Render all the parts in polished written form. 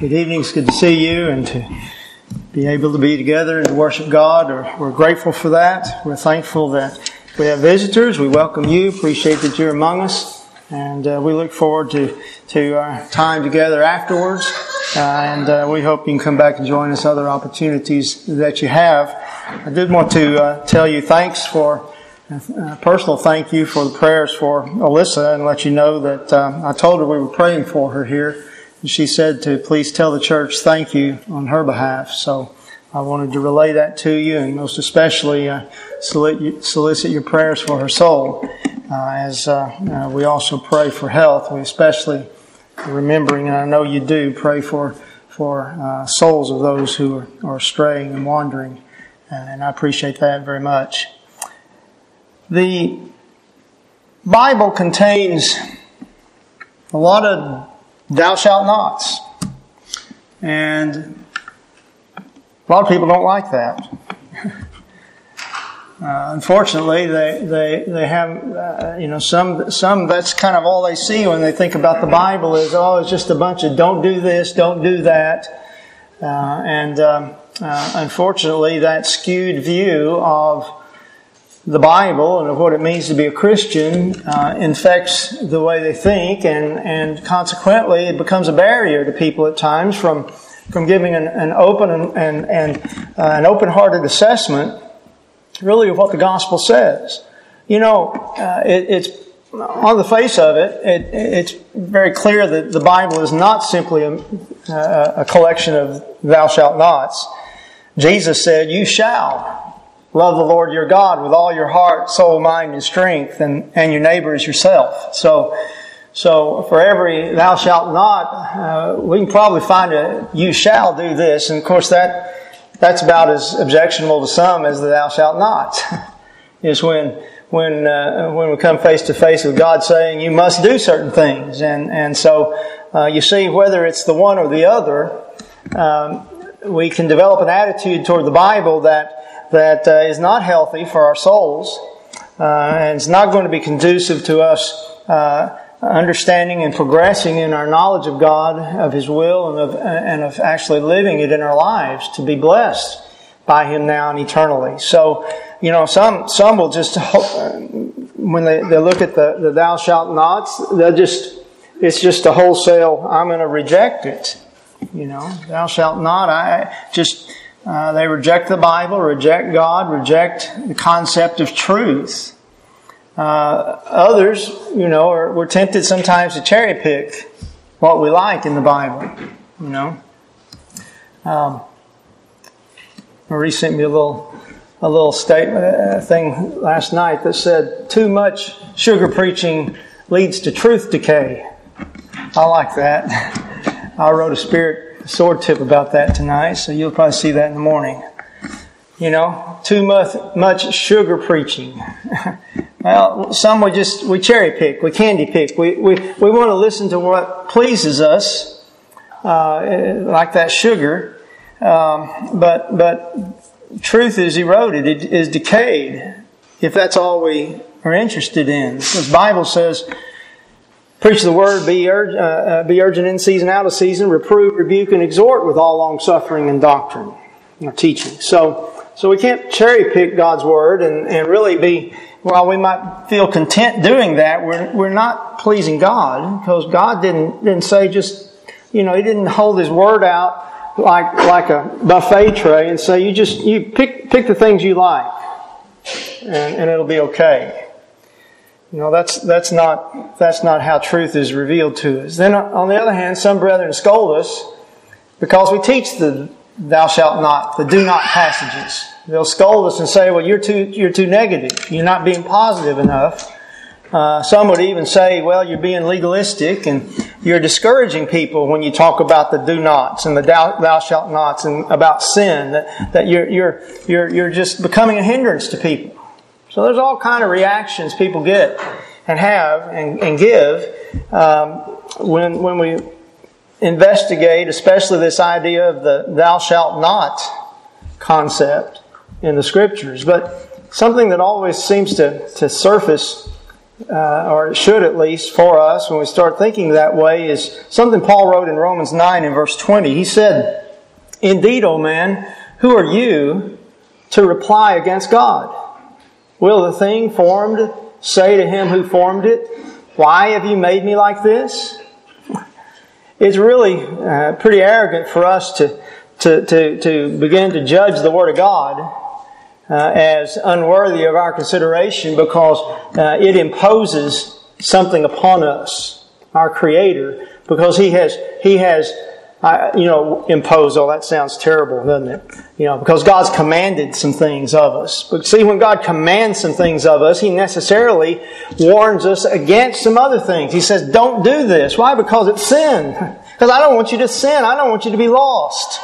Good evening. It's good to see you and to be able to be together and to worship God. We're grateful for that. We're thankful that we have visitors. We welcome you. Appreciate that you're among us. And we look forward to our time together afterwards. And we hope you can come back and join us other opportunities that you have. I did want to tell you thanks for a personal thank you for the prayers for Alyssa and let you know that I told her we were praying for her here. And she said to please tell the church thank you on her behalf. So I wanted to relay that to you and most especially solicit your prayers for her soul. As we also pray for health, we especially remembering, and I know you do, pray for souls of those who are straying and wandering. And I appreciate that very much. The Bible contains a lot of thou shalt nots. And a lot of people don't like that. Unfortunately, they have, some that's kind of all they see when they think about the Bible is, it's just a bunch of don't do this, don't do that. Unfortunately, that skewed view of the Bible and of what it means to be a Christian infects the way they think, and consequently it becomes a barrier to people at times from giving an open and an open-hearted assessment, really, of what the gospel says. It's on the face of it, it's very clear that the Bible is not simply a collection of thou shalt nots. Jesus said, "You shall love the Lord your God with all your heart, soul, mind, and strength, and your neighbor as yourself." So for every thou shalt not, we can probably find a you shall do this. And of course, that's about as objectionable to some as the thou shalt not. It's when we come face to face with God saying you must do certain things. And so you see, whether it's the one or the other, we can develop an attitude toward the Bible that is not healthy for our souls, and it's not going to be conducive to us understanding and progressing in our knowledge of God, of His will, and of actually living it in our lives to be blessed by Him now and eternally. So, some will just, when they look at the thou shalt nots, it's just a wholesale, I'm going to reject it. Thou shalt not, they reject the Bible, reject God, reject the concept of truth. Others, we're tempted sometimes to cherry pick what we like in the Bible. Marie sent me a little statement thing last night that said, "Too much sugar preaching leads to truth decay." I like that. I wrote a sword tip about that tonight, so you'll probably see that in the morning. Too much sugar preaching. Well, some we cherry pick, we candy pick. We want to listen to what pleases us, like that sugar. But truth is eroded, it is decayed, if that's all we are interested in. Because the Bible says, "Preach the word, be urgent in season, out of season, reprove, rebuke, and exhort with all long-suffering and doctrine," or teaching. So we can't cherry-pick God's word and really be, while we might feel content doing that, we're not pleasing God, because God didn't say just, He didn't hold His word out like a buffet tray and say, you pick the things you like, and it'll be okay. That's not how truth is revealed to us. Then, on the other hand, some brethren scold us because we teach the "thou shalt not," the "do not" passages. They'll scold us and say, "Well, you're too negative. You're not being positive enough." Some would even say, "Well, you're being legalistic and you're discouraging people when you talk about the do nots and the thou shalt nots and about sin. That you're just becoming a hindrance to people." So there's all kind of reactions people get and have and give when we investigate, especially this idea of the "thou shalt not" concept in the Scriptures. But something that always seems to surface or it should at least for us when we start thinking that way, is something Paul wrote in Romans 9 in verse 20. He said, "Indeed, O man, who are you to reply against God? Will the thing formed say to him who formed it, why have you made me like this?" It's really pretty arrogant for us to begin to judge the Word of God as unworthy of our consideration, because it imposes something upon us, our Creator, because He has imposed. Oh, that sounds terrible, doesn't it? Because God's commanded some things of us. But see, when God commands some things of us, He necessarily warns us against some other things. He says, don't do this. Why? Because it's sin. Because I don't want you to sin. I don't want you to be lost.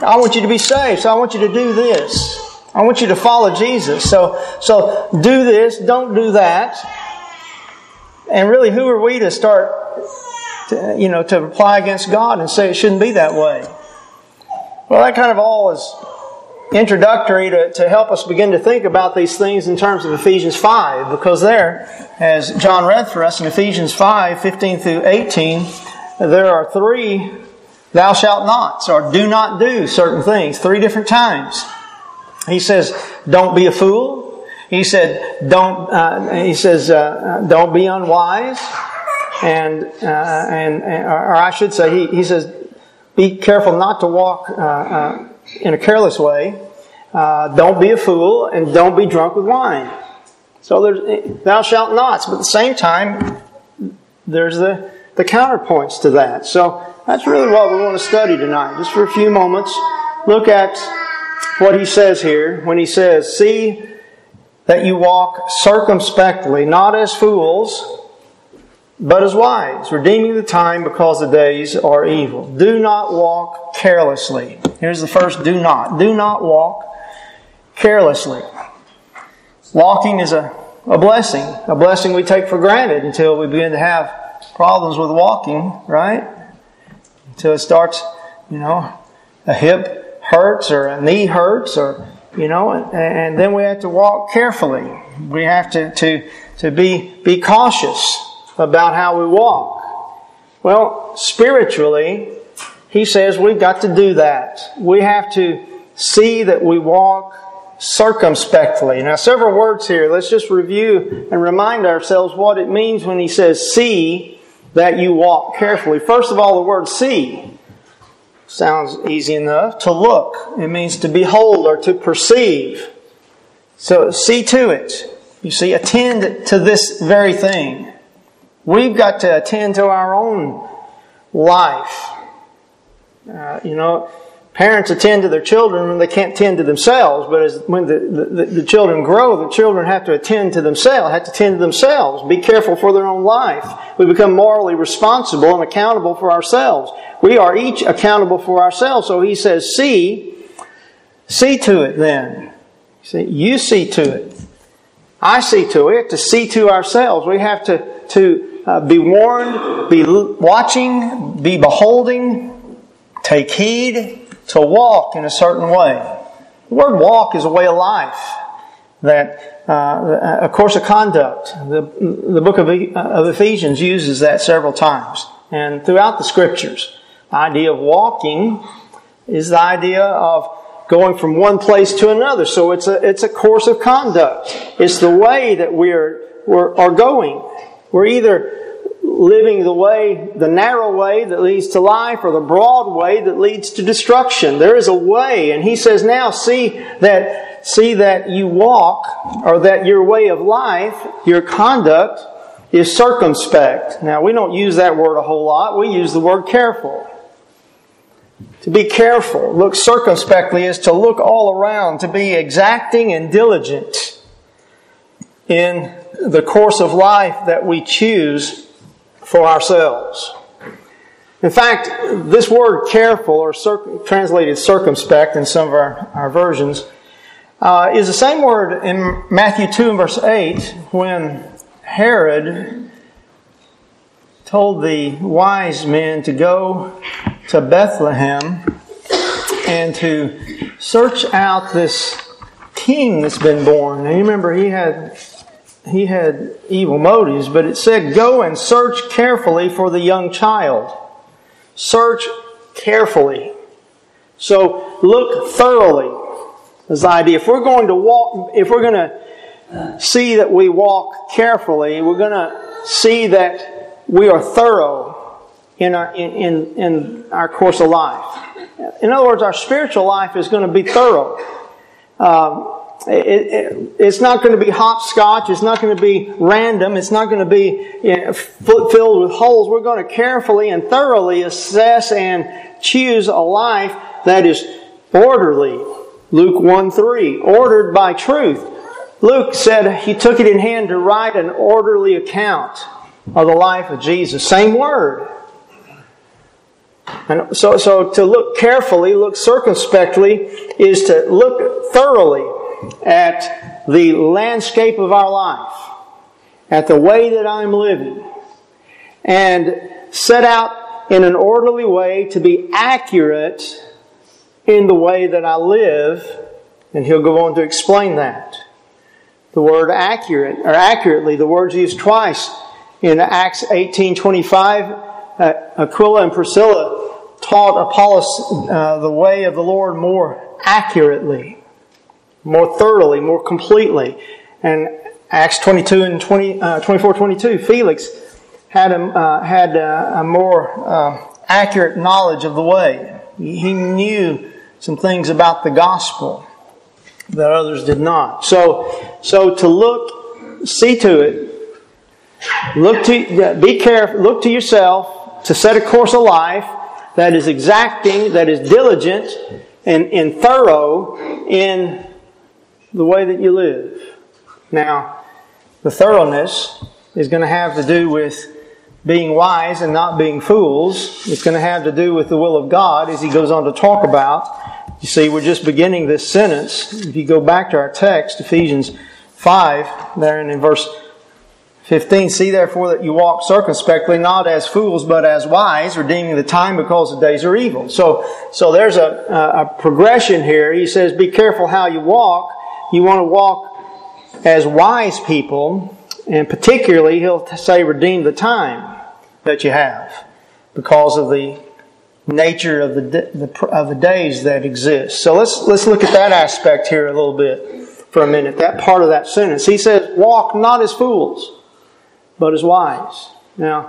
I want you to be saved. So I want you to do this. I want you to follow Jesus. So do this. Don't do that. And really, who are we to start to reply against God and say it shouldn't be that way? Well, that kind of all is introductory to help us begin to think about these things in terms of Ephesians 5, because there, as John read for us in Ephesians 5, 15 through 18, there are three thou shalt nots, or do not do certain things, three different times. He says, don't be a fool. He said, don't be unwise. He says, be careful not to walk in a careless way. Don't be a fool, and don't be drunk with wine. So there's thou shalt nots, but at the same time, there's the counterpoints to that. So that's really what we want to study tonight. Just for a few moments, look at what he says here when he says, "See that you walk circumspectly, not as fools, but as wise, redeeming the time, because the days are evil." Do not walk carelessly. Here's the first do not. Do not walk carelessly. Walking is a blessing. A blessing we take for granted until we begin to have problems with walking, right? Until it starts, a hip hurts or a knee hurts, or, and then we have to walk carefully. We have to be cautious about how we walk. Well, spiritually, he says we've got to do that. We have to see that we walk circumspectly. Now, several words here. Let's just review and remind ourselves what it means when he says, see that you walk carefully. First of all, the word see sounds easy enough. To look, it means to behold or to perceive. So, see to it. You see, attend to this very thing. We've got to attend to our own life. Parents attend to their children when they can't attend to themselves. But when the children grow, the children have to attend to themselves. Be careful for their own life. We become morally responsible and accountable for ourselves. We are each accountable for ourselves. So he says, see to it. Then you see to it. I see to it. We have to see to ourselves. We have to be warned, be watching, be beholding, take heed, to walk in a certain way. The word walk is a way of life, that a course of conduct. The book of Ephesians uses that several times, and throughout the Scriptures. The idea of walking is the idea of going from one place to another. So it's a course of conduct. It's the way that we are going. We're either living the narrow way that leads to life, or the broad way that leads to destruction. There is a way, and he says, now see that you walk, or that your way of life, your conduct, is circumspect. Now, we don't use that word a whole lot. We use the word careful. To be careful, look circumspectly, is to look all around, to be exacting and diligent in the course of life that we choose for ourselves. In fact, this word careful, or translated circumspect in some of our versions, is the same word in Matthew 2 and verse 8, when Herod told the wise men to go to Bethlehem and to search out this king that's been born. And you remember, he had he had evil motives, but it said, "Go and search carefully for the young child." Search carefully. So look thoroughly is the idea. If we're going to see that we walk carefully, we're going to see that we are thorough in our course of life. In other words, our spiritual life is going to be thorough. It's not going to be hopscotch. It's not going to be random. It's not going to be filled with holes. We're going to carefully and thoroughly assess and choose a life that is orderly. Luke 1:3, ordered by truth. Luke said he took it in hand to write an orderly account of the life of Jesus. Same word. And so to look carefully, look circumspectly, is to look thoroughly at the landscape of our life, at the way that I'm living, and set out in an orderly way to be accurate in the way that I live. And he'll go on to explain that. The word accurate, or accurately, the word's used twice in Acts 18:25. Aquila and Priscilla taught Apollos the way of the Lord more accurately, more thoroughly, more completely. And Acts 22 and 24:22, Felix had a more accurate knowledge of the way. He knew some things about the gospel that others did not. So to look, see to it, be careful, look to yourself. To set a course of life that is exacting, that is diligent, and thorough in the way that you live. Now, the thoroughness is going to have to do with being wise and not being fools. It's going to have to do with the will of God, as he goes on to talk about. You see, we're just beginning this sentence. If you go back to our text, Ephesians 5, there in verse 15, "See therefore that you walk circumspectly, not as fools, but as wise, redeeming the time because the days are evil." So there's a progression here. He says, be careful how you walk. You want to walk as wise people, and particularly, he'll say, redeem the time that you have because of the nature of the days that exist. So let's look at that aspect here a little bit for a minute, that part of that sentence. He says, walk not as fools, but as wise. Now,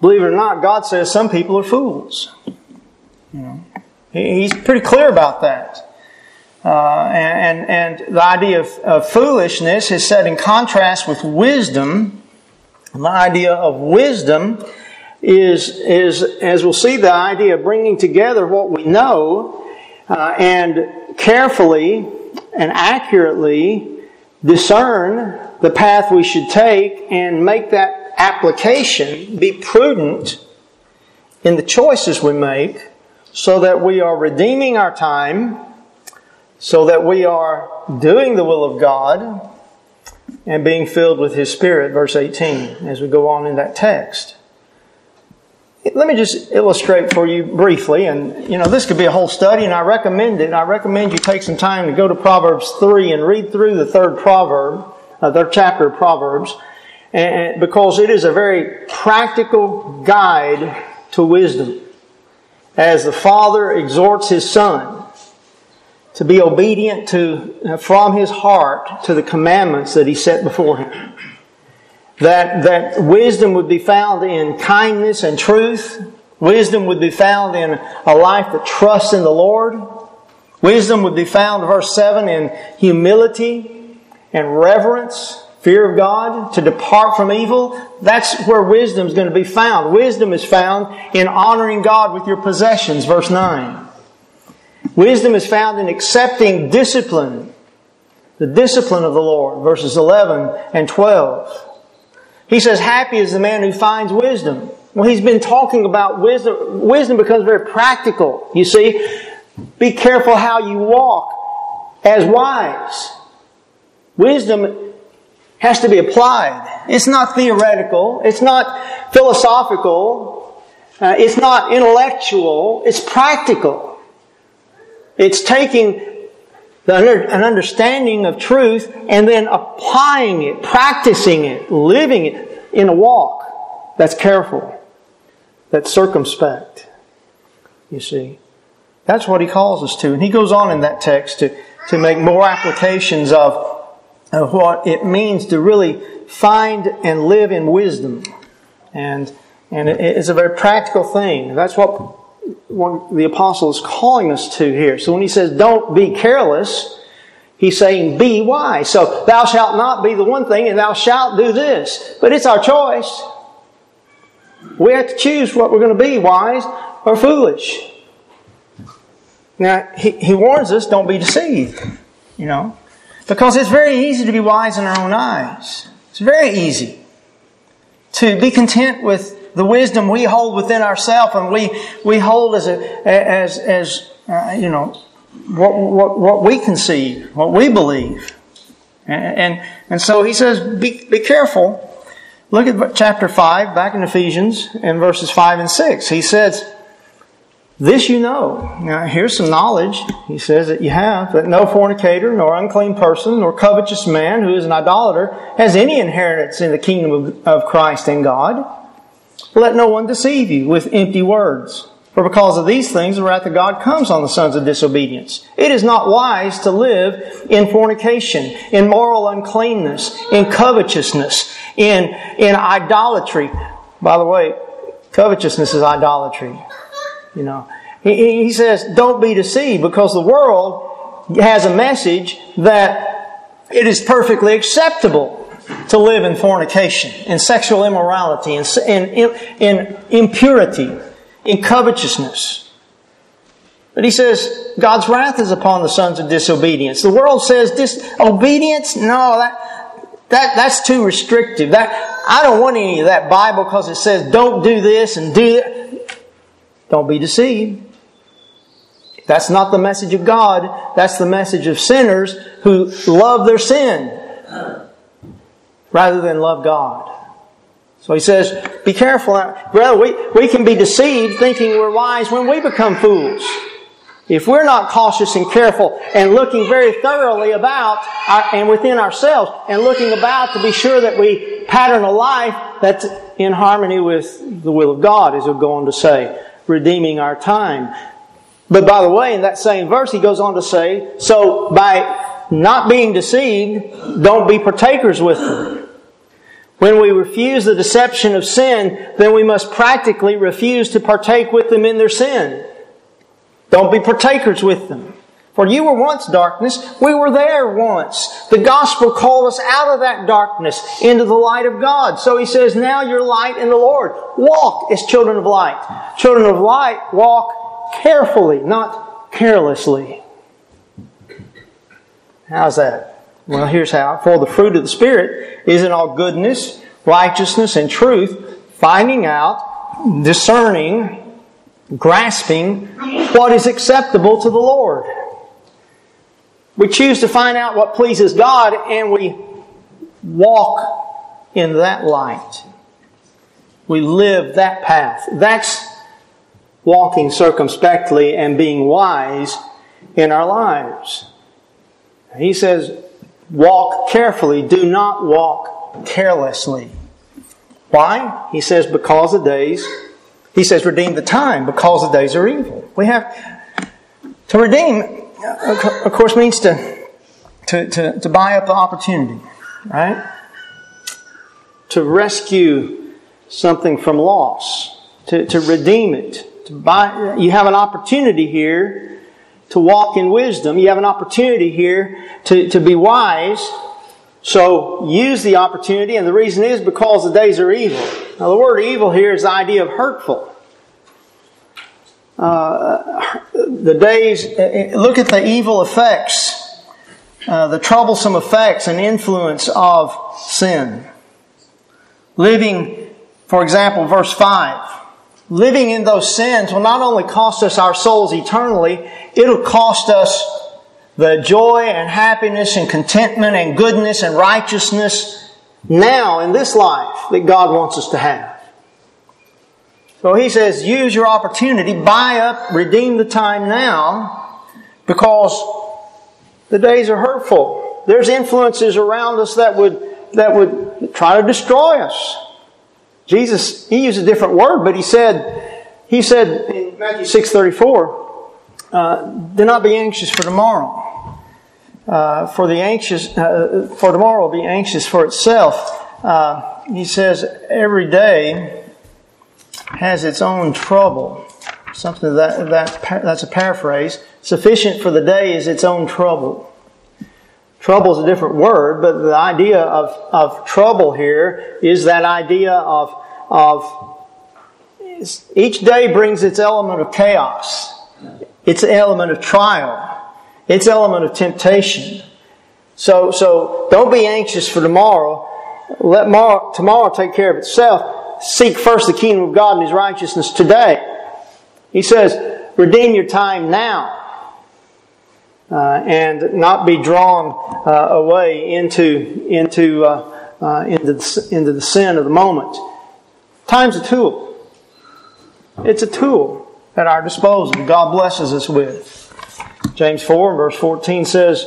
believe it or not, God says some people are fools. You know, He's pretty clear about that. And the idea of foolishness is set in contrast with wisdom. And the idea of wisdom is, as we'll see, the idea of bringing together what we know and carefully and accurately discern the path we should take and make that application, be prudent in the choices we make so that we are redeeming our time, so that we are doing the will of God and being filled with His Spirit, verse 18, as we go on in that text. Let me just illustrate for you briefly, and this could be a whole study, and I recommend it. I recommend you take some time to go to Proverbs 3 and read through the third chapter of Proverbs, and because it is a very practical guide to wisdom. As the father exhorts his son to be obedient from his heart to the commandments that he set before him. That wisdom would be found in kindness and truth. Wisdom would be found in a life that trusts in the Lord. Wisdom would be found, verse 7, in humility and reverence, fear of God, to depart from evil. That's where wisdom is going to be found. Wisdom is found in honoring God with your possessions, verse 9. Wisdom is found in accepting discipline, the discipline of the Lord, verses 11 and 12. He says, happy is the man who finds wisdom. Well, he's been talking about wisdom. Wisdom becomes very practical, you see. Be careful how you walk as wise. Wisdom has to be applied. It's not theoretical. It's not philosophical. It's not intellectual. It's practical. It's taking an understanding of truth, and then applying it, practicing it, living it in a walk that's careful, that's circumspect. You see, that's what he calls us to. And he goes on in that text to make more applications of what it means to really find and live in wisdom. And it's a very practical thing. That's what the apostle is calling us to here. So when he says, don't be careless, he's saying, be wise. So thou shalt not be the one thing, and thou shalt do this. But it's our choice. We have to choose what we're going to be, wise or foolish. Now, he warns us, don't be deceived. You know, because it's very easy to be wise in our own eyes. It's very easy to be content with the wisdom we hold within ourselves, and we hold what we conceive, what we believe, and so he says, be careful. Look at chapter 5, back in Ephesians, in verses 5 and 6. He says, "This you know." Now, here's some knowledge, he says, that you have, that no fornicator, nor unclean person, nor covetous man who is an idolater has any inheritance in the kingdom of Christ and God. Let no one deceive you with empty words. For because of these things, the wrath of God comes on the sons of disobedience. It is not wise to live in fornication, in moral uncleanness, in covetousness, in idolatry. By the way, covetousness is idolatry. You know, he says, don't be deceived, because the world has a message that it is perfectly acceptable to live in fornication, in sexual immorality, in impurity, in covetousness. But he says, God's wrath is upon the sons of disobedience. The world says, disobedience? No, that's too restrictive. I don't want any of that Bible, because it says, don't do this and do that. Don't be deceived. That's not the message of God. That's the message of sinners who love their sin rather than love God. So he says, be careful. Brother, we can be deceived thinking we're wise when we become fools. If we're not cautious and careful and looking very thoroughly about and within ourselves, and looking about to be sure that we pattern a life that's in harmony with the will of God, as he'll go on to say, redeeming our time. But by the way, in that same verse, he goes on to say, so by not being deceived, don't be partakers with them. When we refuse the deception of sin, then we must practically refuse to partake with them in their sin. Don't be partakers with them. For you were once darkness, we were there once. The gospel called us out of that darkness into the light of God. So he says, now you're light in the Lord. Walk as children of light. Children of light walk carefully, not carelessly. How's that? Well, here's how. For the fruit of the Spirit is in all goodness, righteousness, and truth, finding out, discerning, grasping what is acceptable to the Lord. We choose to find out what pleases God, and we walk in that light. We live that path. That's walking circumspectly and being wise in our lives. He says, walk carefully. Do not walk carelessly. Why? He says, because the days... He says, redeem the time, because the days are evil. We have to redeem... Of course, means to buy up the opportunity, right? To rescue something from loss, to redeem it. To buy, you have an opportunity here to walk in wisdom. You have an opportunity here to be wise. So use the opportunity, and the reason is because the days are evil. Now, the word evil here is the idea of hurtful. The days, look at the evil effects, the troublesome effects and influence of sin. Living, for example, verse 5, living in those sins will not only cost us our souls eternally, it'll cost us the joy and happiness and contentment and goodness and righteousness now in this life that God wants us to have. So he says, use your opportunity, buy up, redeem the time now, because The days are hurtful. There's influences around us that would try to destroy us. Jesus, He used a different word, but He said in Matthew 6:34, "Do not be anxious for tomorrow. For tomorrow will be anxious for itself." He says, "Every day has its own trouble." Something that's a paraphrase. Sufficient for the day is its own trouble. Trouble is a different word, but the idea of trouble here is that idea of each day brings its element of chaos, its element of trial, its element of temptation. So don't be anxious for tomorrow. Let tomorrow take care of itself. Seek first the kingdom of God and His righteousness today. He says, redeem your time now and not be drawn away into the sin of the moment. Time's a tool. It's a tool at our disposal. God blesses us with. James 4 and verse 14 says,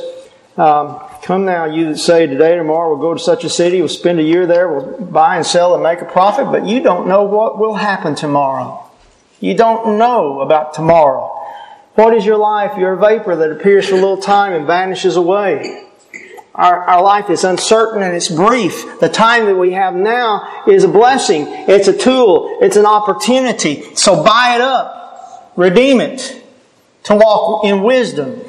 "Come now, you that say, today, tomorrow, we'll go to such a city, we'll spend a year there, we'll buy and sell and make a profit, but you don't know what will happen tomorrow." You don't know about tomorrow. What is your life? You're a vapor that appears for a little time and vanishes away. Our life is uncertain and it's brief. The time that we have now is a blessing. It's a tool. It's an opportunity. So buy it up. Redeem it. To walk in wisdom.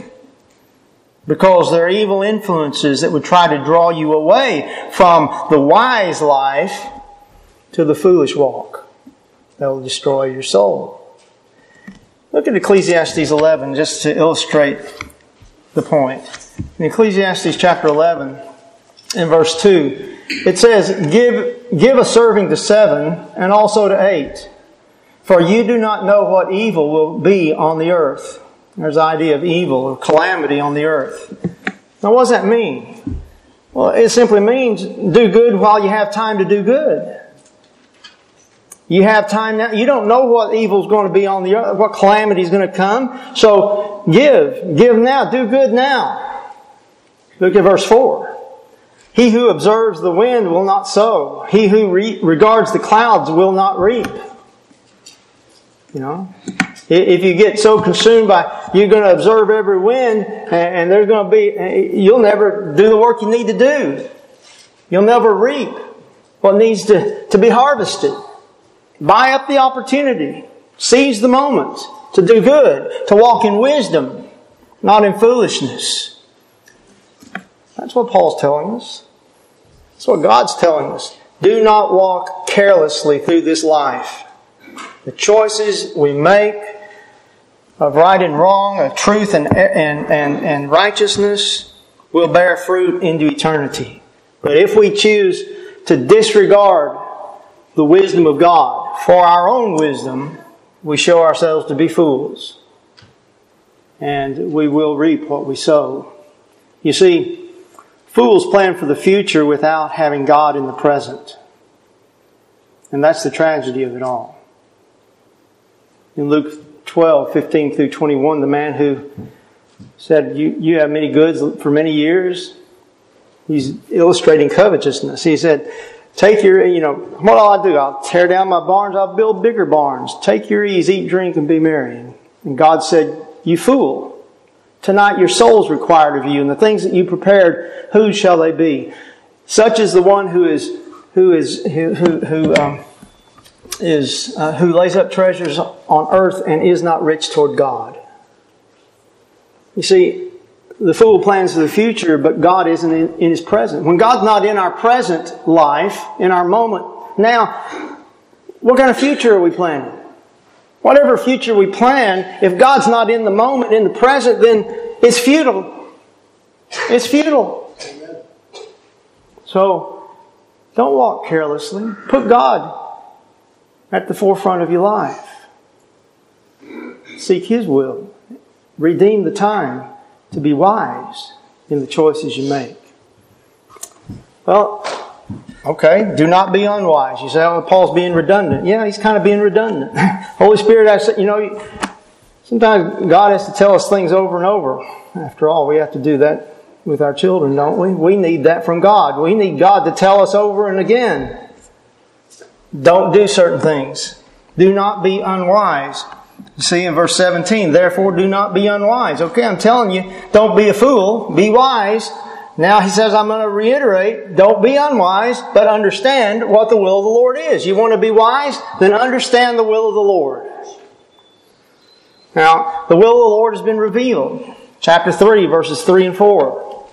Because there are evil influences that would try to draw you away from the wise life to the foolish walk. That will destroy your soul. Look at Ecclesiastes 11 just to illustrate the point. In Ecclesiastes chapter 11, in verse 2, it says, Give a serving to 7 and also to 8, for you do not know what evil will be on the earth. There's the idea of evil or calamity on the earth. Now what does that mean? Well, it simply means do good while you have time to do good. You have time now. You don't know what evil is going to be on the earth, what calamity is going to come. So give. Give now. Do good now. Look at verse 4. He who observes the wind will not sow. He who regards the clouds will not reap. You know, if you get so consumed by you're going to observe every wind and there's going to be, you'll never do the work you need to do. You'll never reap what needs to be harvested. Buy up the opportunity. Seize the moment to do good, to walk in wisdom, not in foolishness. That's what Paul's telling us. That's what God's telling us. Do not walk carelessly through this life. The choices we make of right and wrong, of truth and righteousness will bear fruit into eternity. But if we choose to disregard the wisdom of God for our own wisdom, we show ourselves to be fools. And we will reap what we sow. You see, fools plan for the future without having God in the present. And that's the tragedy of it all. In Luke 12:15 through 21, the man who said, you have many goods for many years. He's illustrating covetousness. He said, take your, what'll I do? I'll tear down my barns. I'll build bigger barns. Take your ease, eat, drink, and be merry. And God said, you fool. Tonight your soul's required of you, and the things that you prepared, whose shall they be? Such is the one who lays up treasures on earth and is not rich toward God. You see, the fool plans for the future, but God isn't in His present. When God's not in our present life, in our moment, now, what kind of future are we planning? Whatever future we plan, if God's not in the moment, in the present, then it's futile. It's futile. So, don't walk carelessly. Put God at the forefront of your life. Seek His will. Redeem the time to be wise in the choices you make. Well, okay, do not be unwise. You say, Paul's being redundant. Yeah, he's kind of being redundant. Holy Spirit, I said, Sometimes God has to tell us things over and over. After all, we have to do that with our children, don't we? We need that from God. We need God to tell us over and again, don't do certain things. Do not be unwise. You see in verse 17, therefore do not be unwise. Okay, I'm telling you, don't be a fool, be wise. Now he says, I'm going to reiterate, don't be unwise, but understand what the will of the Lord is. You want to be wise? Then understand the will of the Lord. Now, the will of the Lord has been revealed. Chapter 3, verses 3 and 4.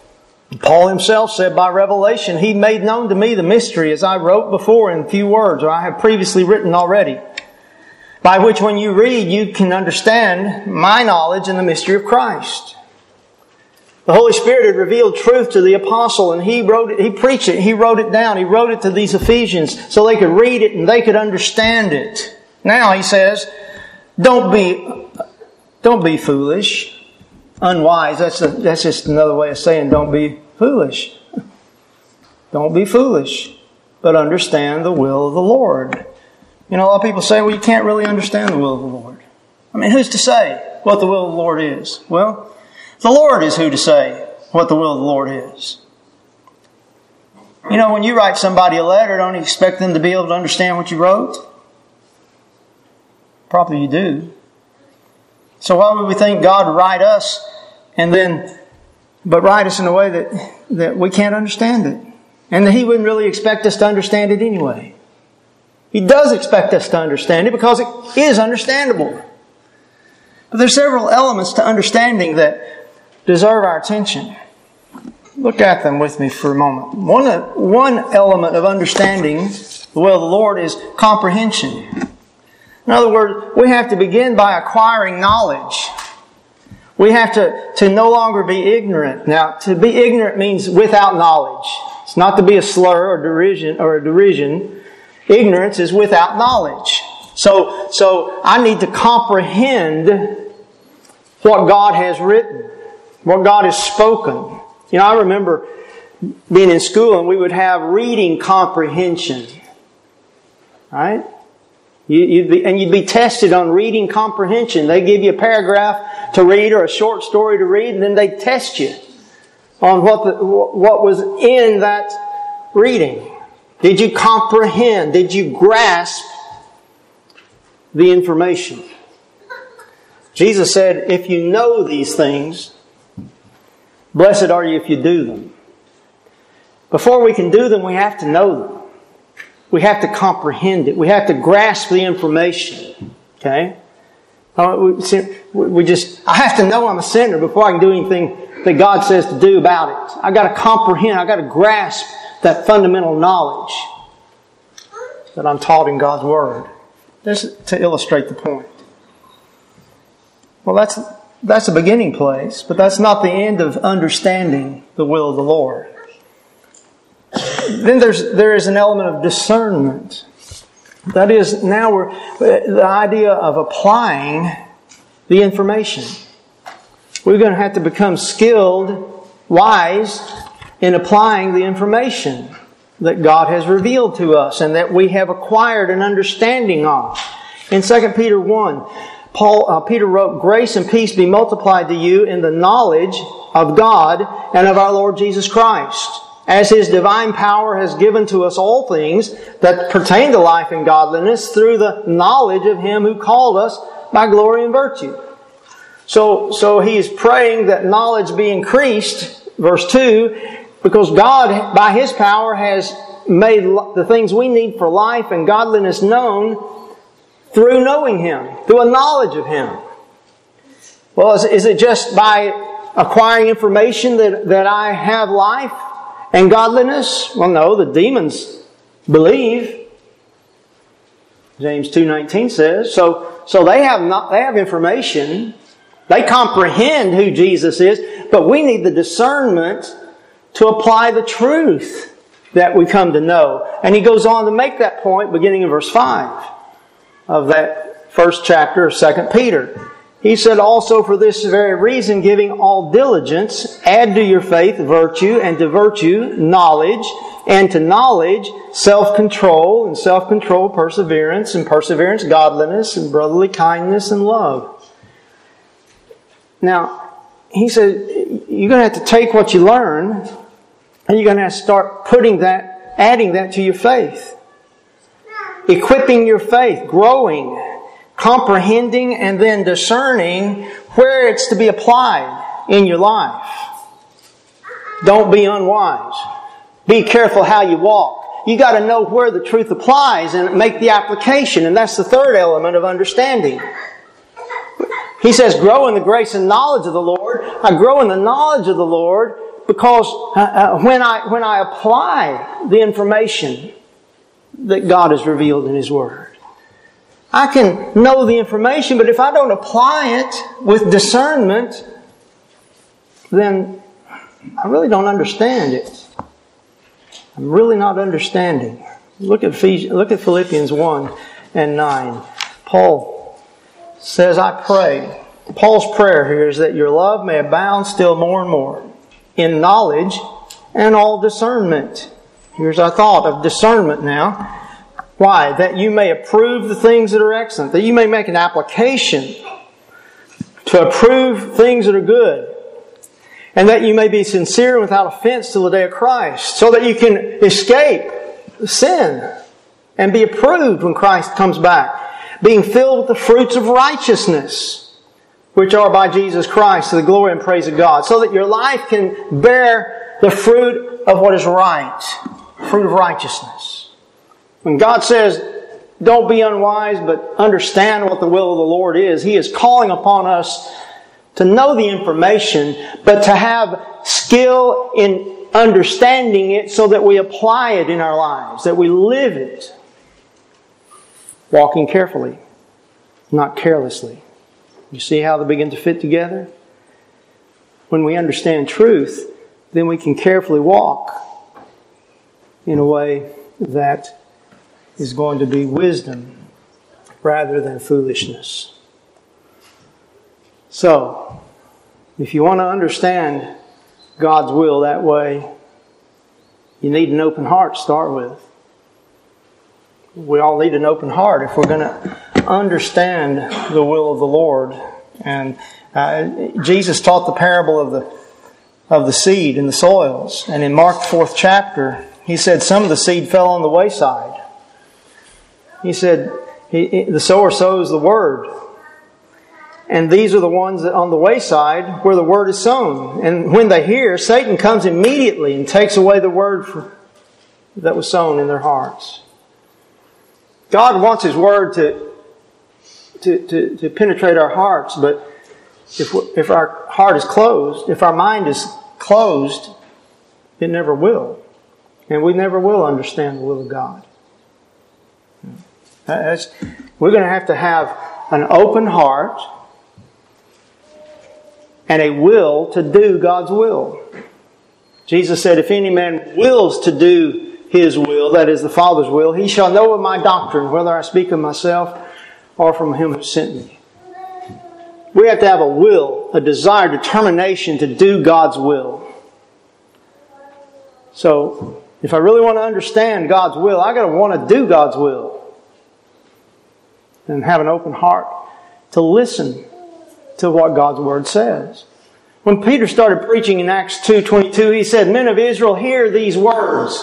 Paul himself said, by revelation, He made known to me the mystery as I wrote before in few words, or I have previously written already. By which when you read, you can understand my knowledge in the mystery of Christ. The Holy Spirit had revealed truth to the apostle, and he wrote it, he preached it, he wrote it down, he wrote it to these Ephesians so they could read it and they could understand it. Now he says, don't be foolish, unwise. That's just another way of saying don't be foolish. Don't be foolish, but understand the will of the Lord. You know, a lot of people say, well, you can't really understand the will of the Lord. I mean, who's to say what the will of the Lord is? Well, the Lord is who to say what the will of the Lord is. You know, when you write somebody a letter, don't you expect them to be able to understand what you wrote? Probably you do. So why would we think God would write us but write us in a way that we can't understand it? And that He wouldn't really expect us to understand it anyway. He does expect us to understand it because it is understandable. But there's several elements to understanding that deserve our attention. Look at them with me for a moment. One element of understanding the will of the Lord is comprehension. In other words, we have to begin by acquiring knowledge. We have to no longer be ignorant. Now, to be ignorant means without knowledge. It's not to be a slur or derision. Ignorance is without knowledge. So I need to comprehend what God has written, what God has spoken. You know, I remember being in school and we would have reading comprehension. Right? You'd be tested on reading comprehension. They give you a paragraph to read or a short story to read, and then they test you on what was in that reading. Did you comprehend? Did you grasp the information? Jesus said, if you know these things, blessed are you if you do them. Before we can do them, we have to know them. We have to comprehend it. We have to grasp the information. Okay? I have to know I'm a sinner before I can do anything that God says to do about it. I've got to comprehend. I've got to grasp that fundamental knowledge that I'm taught in God's Word. Just to illustrate the point. Well, that's a beginning place, but that's not the end of understanding the will of the Lord. Then there is an element of discernment. That is, now the idea of applying the information. We're going to have to become skilled, wise, in applying the information that God has revealed to us and that we have acquired an understanding of. In 2 Peter 1, Peter wrote, grace and peace be multiplied to you in the knowledge of God and of our Lord Jesus Christ, as His divine power has given to us all things that pertain to life and godliness through the knowledge of Him who called us by glory and virtue. So he is praying that knowledge be increased, verse 2, because God, by His power, has made the things we need for life and godliness known through knowing Him, through a knowledge of Him. Well, is it just by acquiring information that I have life and godliness? Well, no, the demons believe. James 2:19 says, so they have information. They comprehend who Jesus is, but we need the discernment to apply the truth that we come to know. And he goes on to make that point beginning in verse 5 of that first chapter of 2 Peter. He said, also for this very reason, giving all diligence, add to your faith virtue, and to virtue knowledge, and to knowledge self-control, and self-control perseverance, and perseverance godliness, and brotherly kindness and love. Now, he said, you're going to have to take what you learn and you're going to have to start putting that, adding that to your faith. Equipping your faith, growing, comprehending, and then discerning where it's to be applied in your life. Don't be unwise. Be careful how you walk. You got to know where the truth applies and make the application. And that's the third element of understanding. He says, grow in the grace and knowledge of the Lord. I grow in the knowledge of the Lord because when I apply the information that God has revealed in His Word, I can know the information, but if I don't apply it with discernment, then I really don't understand it. I'm really not understanding. Look at Philippians 1 and 9. Paul says, I pray. Paul's prayer here is that your love may abound still more and more in knowledge and all discernment. Here's our thought of discernment now. Why? That you may approve the things that are excellent. That you may make an application to approve things that are good. And that you may be sincere and without offense till the day of Christ, so that you can escape sin and be approved when Christ comes back, being filled with the fruits of righteousness, which are by Jesus Christ, to the glory and praise of God, so that your life can bear the fruit of what is right, fruit of righteousness. When God says, don't be unwise, but understand what the will of the Lord is, He is calling upon us to know the information, but to have skill in understanding it so that we apply it in our lives, that we live it. Walking carefully, not carelessly. You see how they begin to fit together? When we understand truth, then we can carefully walk in a way that is going to be wisdom rather than foolishness. So, if you want to understand God's will that way, you need an open heart to start with. We all need an open heart if we're going to understand the will of the Lord. And Jesus taught the parable of the seed and the soils. And in Mark 4th chapter, He said some of the seed fell on the wayside. He said the sower sows the word. And these are the ones that on the wayside where the word is sown. And when they hear, Satan comes immediately and takes away the word that was sown in their hearts. God wants His word to penetrate our hearts, but if our heart is closed, if our mind is closed, it never will. And we never will understand the will of God. We're going to have an open heart and a will to do God's will. Jesus said, if any man wills to do His will, that is the Father's will, he shall know of my doctrine, whether I speak of myself or from Him who sent me. We have to have a will, a desire, determination to do God's will. So, if I really want to understand God's will, I've got to want to do God's will. And have an open heart to listen to what God's Word says. When Peter started preaching in Acts 2:22, he said, men of Israel, hear these words.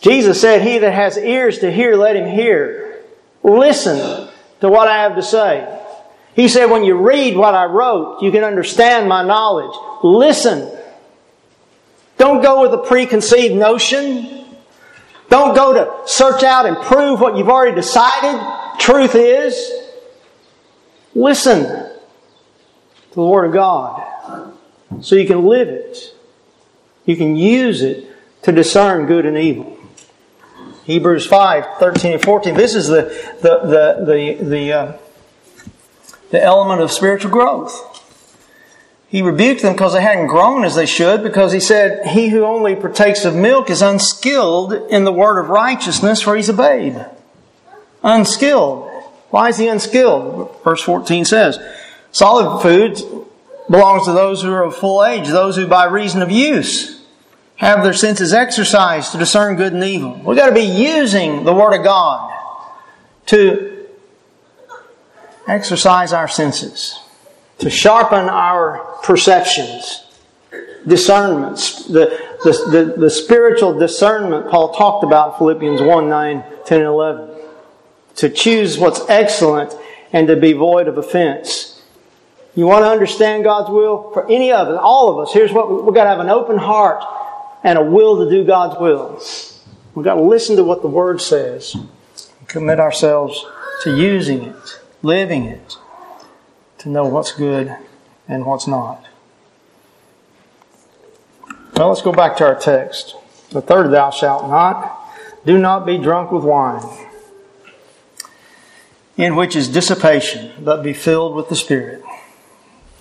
Jesus said, he that has ears to hear, let him hear. Listen to what I have to say. He said, when you read what I wrote, you can understand my knowledge. Listen. Don't go with a preconceived notion. Don't go to search out and prove what you've already decided. Truth is, listen to the Word of God so you can live it. You can use it to discern good and evil. Hebrews 5:13 and 14. This is the element of spiritual growth. He rebuked them because they hadn't grown as they should, because he said, he who only partakes of milk is unskilled in the word of righteousness, for he's a babe. Unskilled. Why is he unskilled? Verse 14 says, solid food belongs to those who are of full age, those who by reason of use have their senses exercised to discern good and evil. We've got to be using the Word of God to exercise our senses, to sharpen our perceptions, discernments, the spiritual discernment Paul talked about in Philippians 1, 9, 10, and 11. To choose what's excellent and to be void of offense. You want to understand God's will? For any of us, all of us, here's what we've got to have: an open heart and a will to do God's will. We've got to listen to what the Word says and commit ourselves to using it, living it, to know what's good and what's not. Well, let's go back to our text. The third, thou shalt not. Do not be drunk with wine, in which is dissipation, but be filled with the Spirit.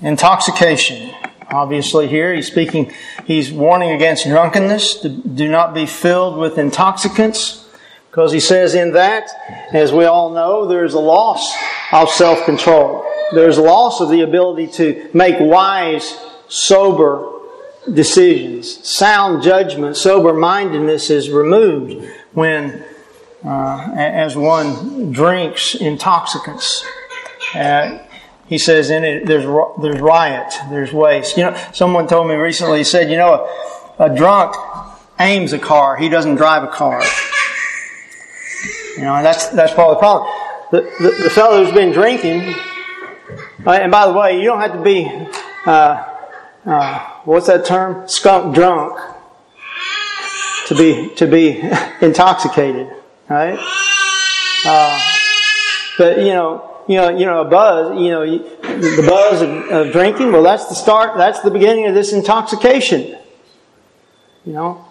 Intoxication. Obviously here he's speaking, he's warning against drunkenness. Do not be filled with intoxicants, because he says in that, as we all know, there's a loss of self-control. There's a loss of the ability to make wise, sober decisions. Sound judgment, sober-mindedness is removed when as one drinks intoxicants. He says in it, there's riot, there's waste. You know, someone told me recently, he said, you know, a drunk aims a car, he doesn't drive a car. You know, and that's part of the problem. The fellow who's been drinking, and by the way, you don't have to be, what's that term? Skunk drunk to be intoxicated, right? But you know, a buzz. You know, the buzz of drinking. Well, that's the start. That's the beginning of this intoxication. You know,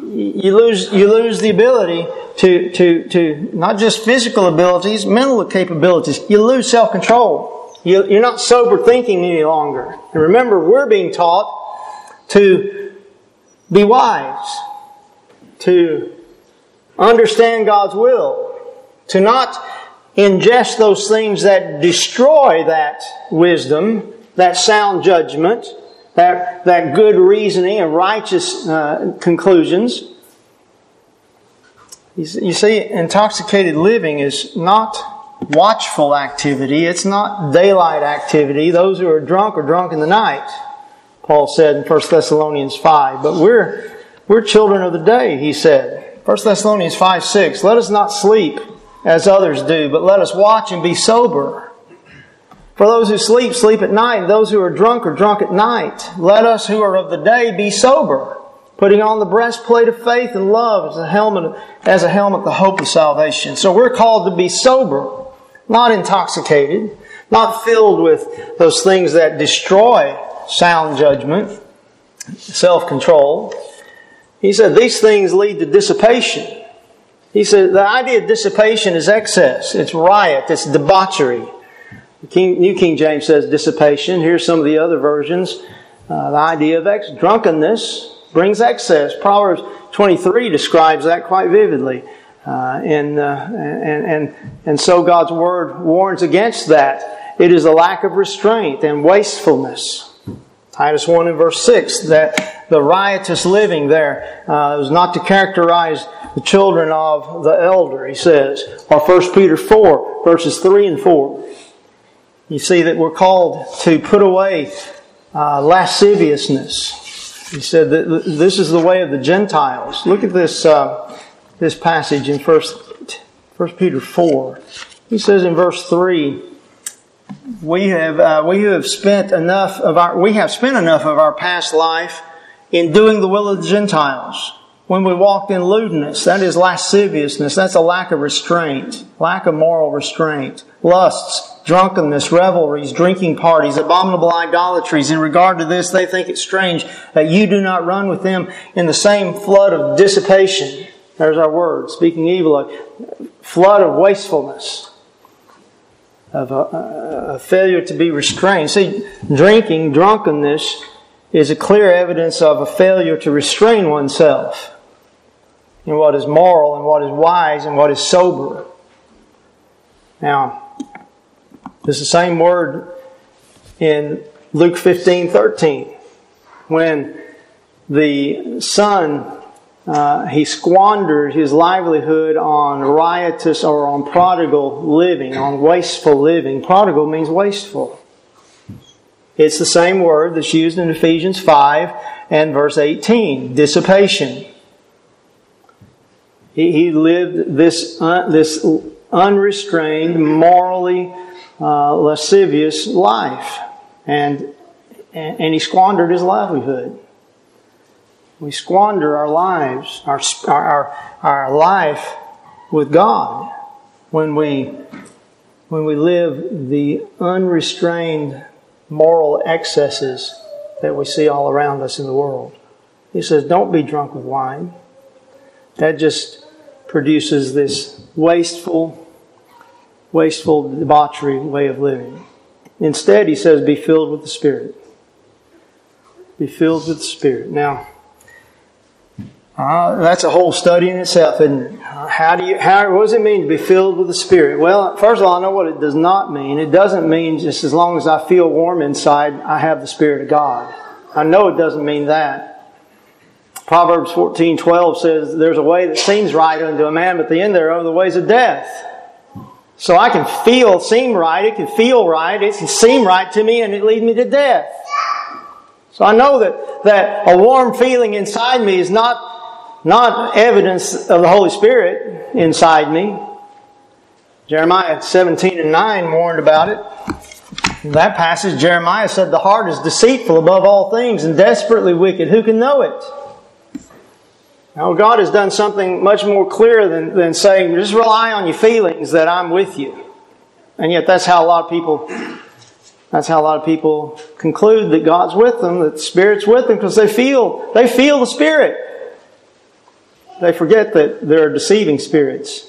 you lose the ability to not just physical abilities, mental capabilities. You lose self-control. You're not sober thinking any longer. And remember, we're being taught to be wise, to understand God's will, to not ingest those things that destroy that wisdom, that sound judgment, that good reasoning and righteous conclusions. You see, intoxicated living is not watchful activity. It's not daylight activity. Those who are drunk in the night, Paul said in 1 Thessalonians 5. But we're children of the day, he said. 1 Thessalonians 5, 6. Let us not sleep as others do, but let us watch and be sober. For those who sleep, sleep at night, and those who are drunk at night. Let us who are of the day be sober, putting on the breastplate of faith and love as a helmet, the hope of salvation. So we're called to be sober, not intoxicated, not filled with those things that destroy sound judgment, self-control. He said these things lead to dissipation. He said the idea of dissipation is excess. It's riot. It's debauchery. New King James says dissipation. Here's some of the other versions. The idea of drunkenness brings excess. Proverbs 23 describes that quite vividly. And so God's Word warns against that. It is a lack of restraint and wastefulness. Titus 1 and verse 6, that the riotous living there is not to characterize the children of the elder, he says. Or 1 Peter 4, verses 3 and 4. You see that we're called to put away lasciviousness. He said that this is the way of the Gentiles. Look at this passage in 1 Peter 4. He says in verse 3, We have spent enough of our past life in doing the will of the Gentiles. When we walked in lewdness, that is lasciviousness, that's a lack of restraint, lack of moral restraint. Lusts, drunkenness, revelries, drinking parties, abominable idolatries. In regard to this, they think it strange that you do not run with them in the same flood of dissipation. There's our word, speaking evil, a flood of wastefulness, of a failure to be restrained. See, drunkenness is a clear evidence of a failure to restrain oneself in what is moral and what is wise and what is sober. Now, this is the same word in Luke 15:13, when the son he squandered his livelihood on riotous or on prodigal living, on wasteful living. Prodigal means wasteful. It's the same word that's used in Ephesians 5 and verse 18, dissipation. He lived this unrestrained, morally lascivious life. And he squandered his livelihood. We squander our lives, our life with God when we live the unrestrained moral excesses that we see all around us in the world. He says, don't be drunk with wine. That just produces this wasteful debauchery way of living. Instead, he says, be filled with the Spirit. Be filled with the Spirit. Now, that's a whole study in itself, isn't it? What does it mean to be filled with the Spirit? Well, first of all, I know what it does not mean. It doesn't mean just as long as I feel warm inside, I have the Spirit of God. I know it doesn't mean that. Proverbs 14:12 says, there's a way that seems right unto a man, but the end thereof the ways of death. So I can feel right, it can seem right to me, and it leads me to death. So I know that a warm feeling inside me is not evidence of the Holy Spirit inside me. Jeremiah 17:9 warned about it. In that passage, Jeremiah said, the heart is deceitful above all things and desperately wicked. Who can know it? Now, God has done something much more clear than saying, just rely on your feelings that I'm with you. And yet that's how a lot of people conclude that God's with them, that the Spirit's with them, because they feel the Spirit. They forget that there are deceiving spirits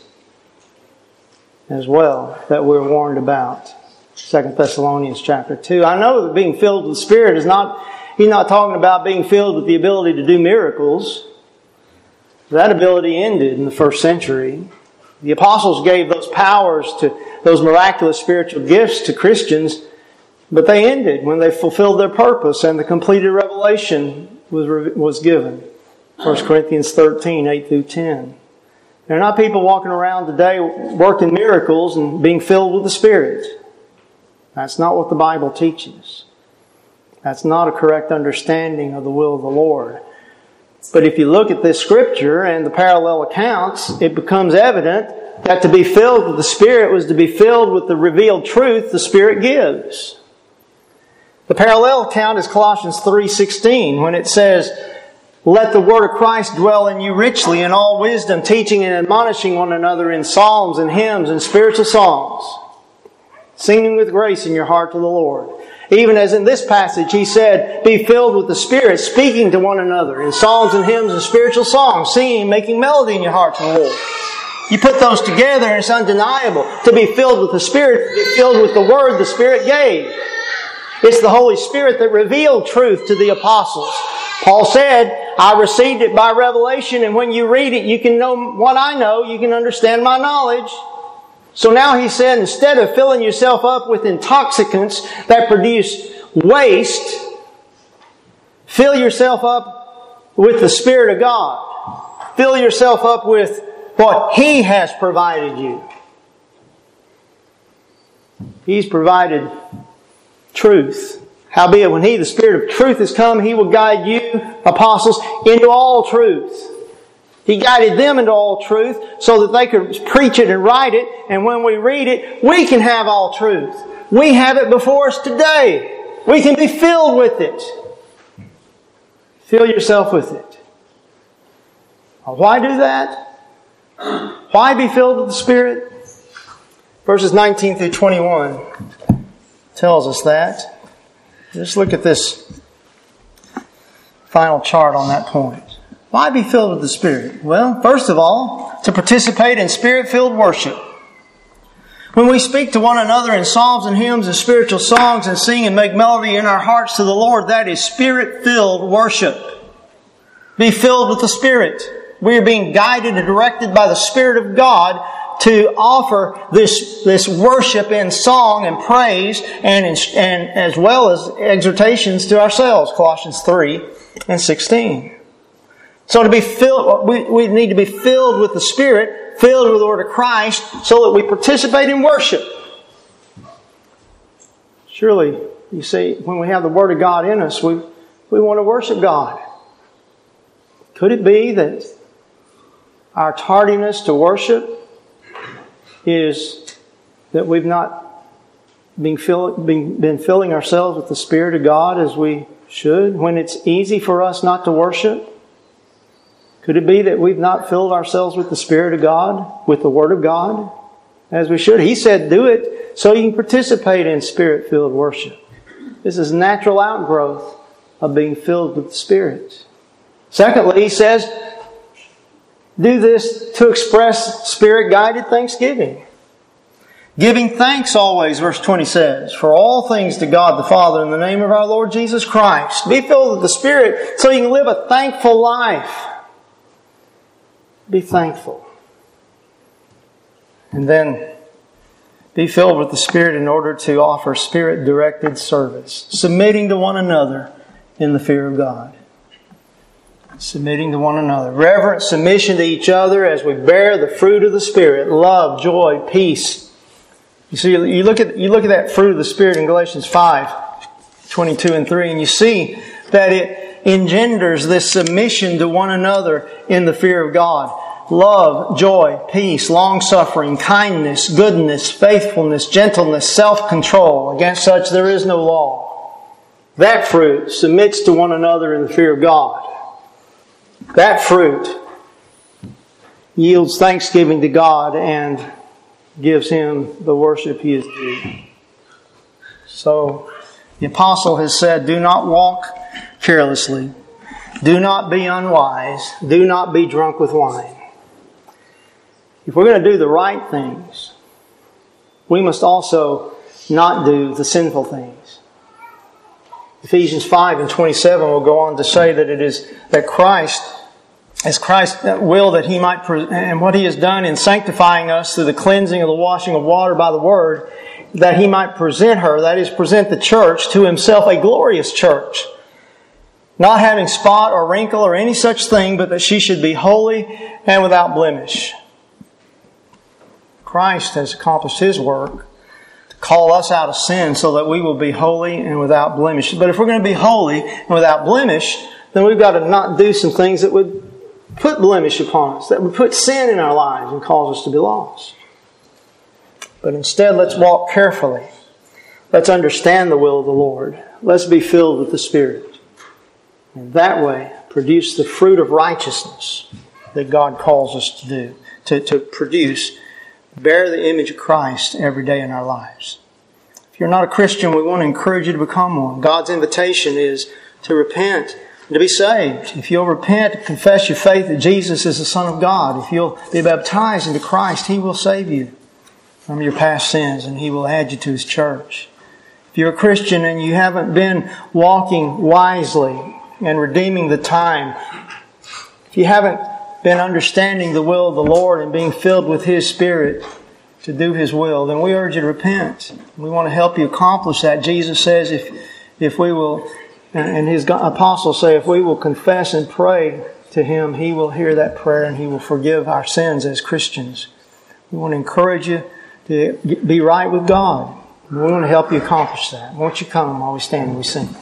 as well that we're warned about. 2 Thessalonians chapter 2. I know that being filled with the Spirit is not... He's not talking about being filled with the ability to do miracles. That ability ended in the first century. The apostles gave those powers, to those miraculous spiritual gifts, to Christians, but they ended when they fulfilled their purpose and the completed revelation was given. 1 Corinthians 13, 8-10. There are not people walking around today working miracles and being filled with the Spirit. That's not what the Bible teaches. That's not a correct understanding of the will of the Lord. But if you look at this Scripture and the parallel accounts, it becomes evident that to be filled with the Spirit was to be filled with the revealed truth the Spirit gives. The parallel account is Colossians 3:16, when it says, let the word of Christ dwell in you richly in all wisdom, teaching and admonishing one another in psalms and hymns and spiritual songs, singing with grace in your heart to the Lord. Even as in this passage he said, be filled with the Spirit, speaking to one another in psalms and hymns and spiritual songs, singing, making melody in your heart to the Lord. You put those together and it's undeniable. To be filled with the Spirit, to be filled with the Word the Spirit gave. It's the Holy Spirit that revealed truth to the apostles. Paul said, I received it by revelation, and when you read it, you can know what I know, you can understand my knowledge. So now he said, instead of filling yourself up with intoxicants that produce waste, fill yourself up with the Spirit of God. Fill yourself up with what He has provided you. He's provided truth. Howbeit, when He, the Spirit of truth, is come, He will guide you, apostles, into all truth. He guided them into all truth so that they could preach it and write it. And when we read it, we can have all truth. We have it before us today. We can be filled with it. Fill yourself with it. Why do that? Why be filled with the Spirit? Verses 19-21 tells us that. Just look at this final chart on that point. Why be filled with the Spirit? Well, first of all, to participate in Spirit-filled worship. When we speak to one another in psalms and hymns and spiritual songs and sing and make melody in our hearts to the Lord, that is Spirit-filled worship. Be filled with the Spirit. We are being guided and directed by the Spirit of God to offer this worship in song and praise and as well as exhortations to ourselves, Colossians 3:16. So to be filled, we need to be filled with the Spirit, filled with the Word of Christ, so that we participate in worship. Surely You see, when we have the Word of God in us, we want to worship God. Could it be that our tardiness to worship is that we've not been filling ourselves with the Spirit of God as we should, when it's easy for us not to worship? Could it be that we've not filled ourselves with the Spirit of God, with the Word of God, as we should? He said, do it so you can participate in Spirit-filled worship. This is natural outgrowth of being filled with the Spirit. Secondly, he says, do this to express Spirit-guided thanksgiving. Giving thanks always, verse 20 says, for all things to God the Father in the name of our Lord Jesus Christ. Be filled with the Spirit so you can live a thankful life. Be thankful. And then be filled with the Spirit in order to offer Spirit-directed service. Submitting to one another in the fear of God. Submitting to one another. Reverent submission to each other as we bear the fruit of the Spirit. Love, joy, peace. You see, you look at that fruit of the Spirit in Galatians 5:22-3, and you see that it engenders this submission to one another in the fear of God. Love, joy, peace, long-suffering, kindness, goodness, faithfulness, gentleness, self-control. Against such there is no law. That fruit submits to one another in the fear of God. That fruit yields thanksgiving to God and gives Him the worship He is due. So, the Apostle has said, do not walk carelessly. Do not be unwise. Do not be drunk with wine. If we're going to do the right things, we must also not do the sinful things. Ephesians 5:27 will go on to say that it is that Christ, as Christ will that He might, and what He has done in sanctifying us through the cleansing of the washing of water by the Word, that He might present her, that is, present the church to Himself, a glorious church, not having spot or wrinkle or any such thing, but that she should be holy and without blemish. Christ has accomplished His work to call us out of sin so that we will be holy and without blemish. But if we're going to be holy and without blemish, then we've got to not do some things that would put blemish upon us, that would put sin in our lives and cause us to be lost. But instead, let's walk carefully. Let's understand the will of the Lord. Let's be filled with the Spirit. And that way, produce the fruit of righteousness that God calls us to do, to produce, bear the image of Christ every day in our lives. If you're not a Christian, we want to encourage you to become one. God's invitation is to repent, to be saved. If you'll repent, confess your faith that Jesus is the Son of God. If you'll be baptized into Christ, He will save you from your past sins and He will add you to His church. If you're a Christian and you haven't been walking wisely and redeeming the time, if you haven't been understanding the will of the Lord and being filled with His Spirit to do His will, then we urge you to repent. We want to help you accomplish that. Jesus says if we will... And His apostles say, if we will confess and pray to Him, He will hear that prayer and He will forgive our sins as Christians. We want to encourage you to be right with God. We want to help you accomplish that. Won't you come while we stand and we sing?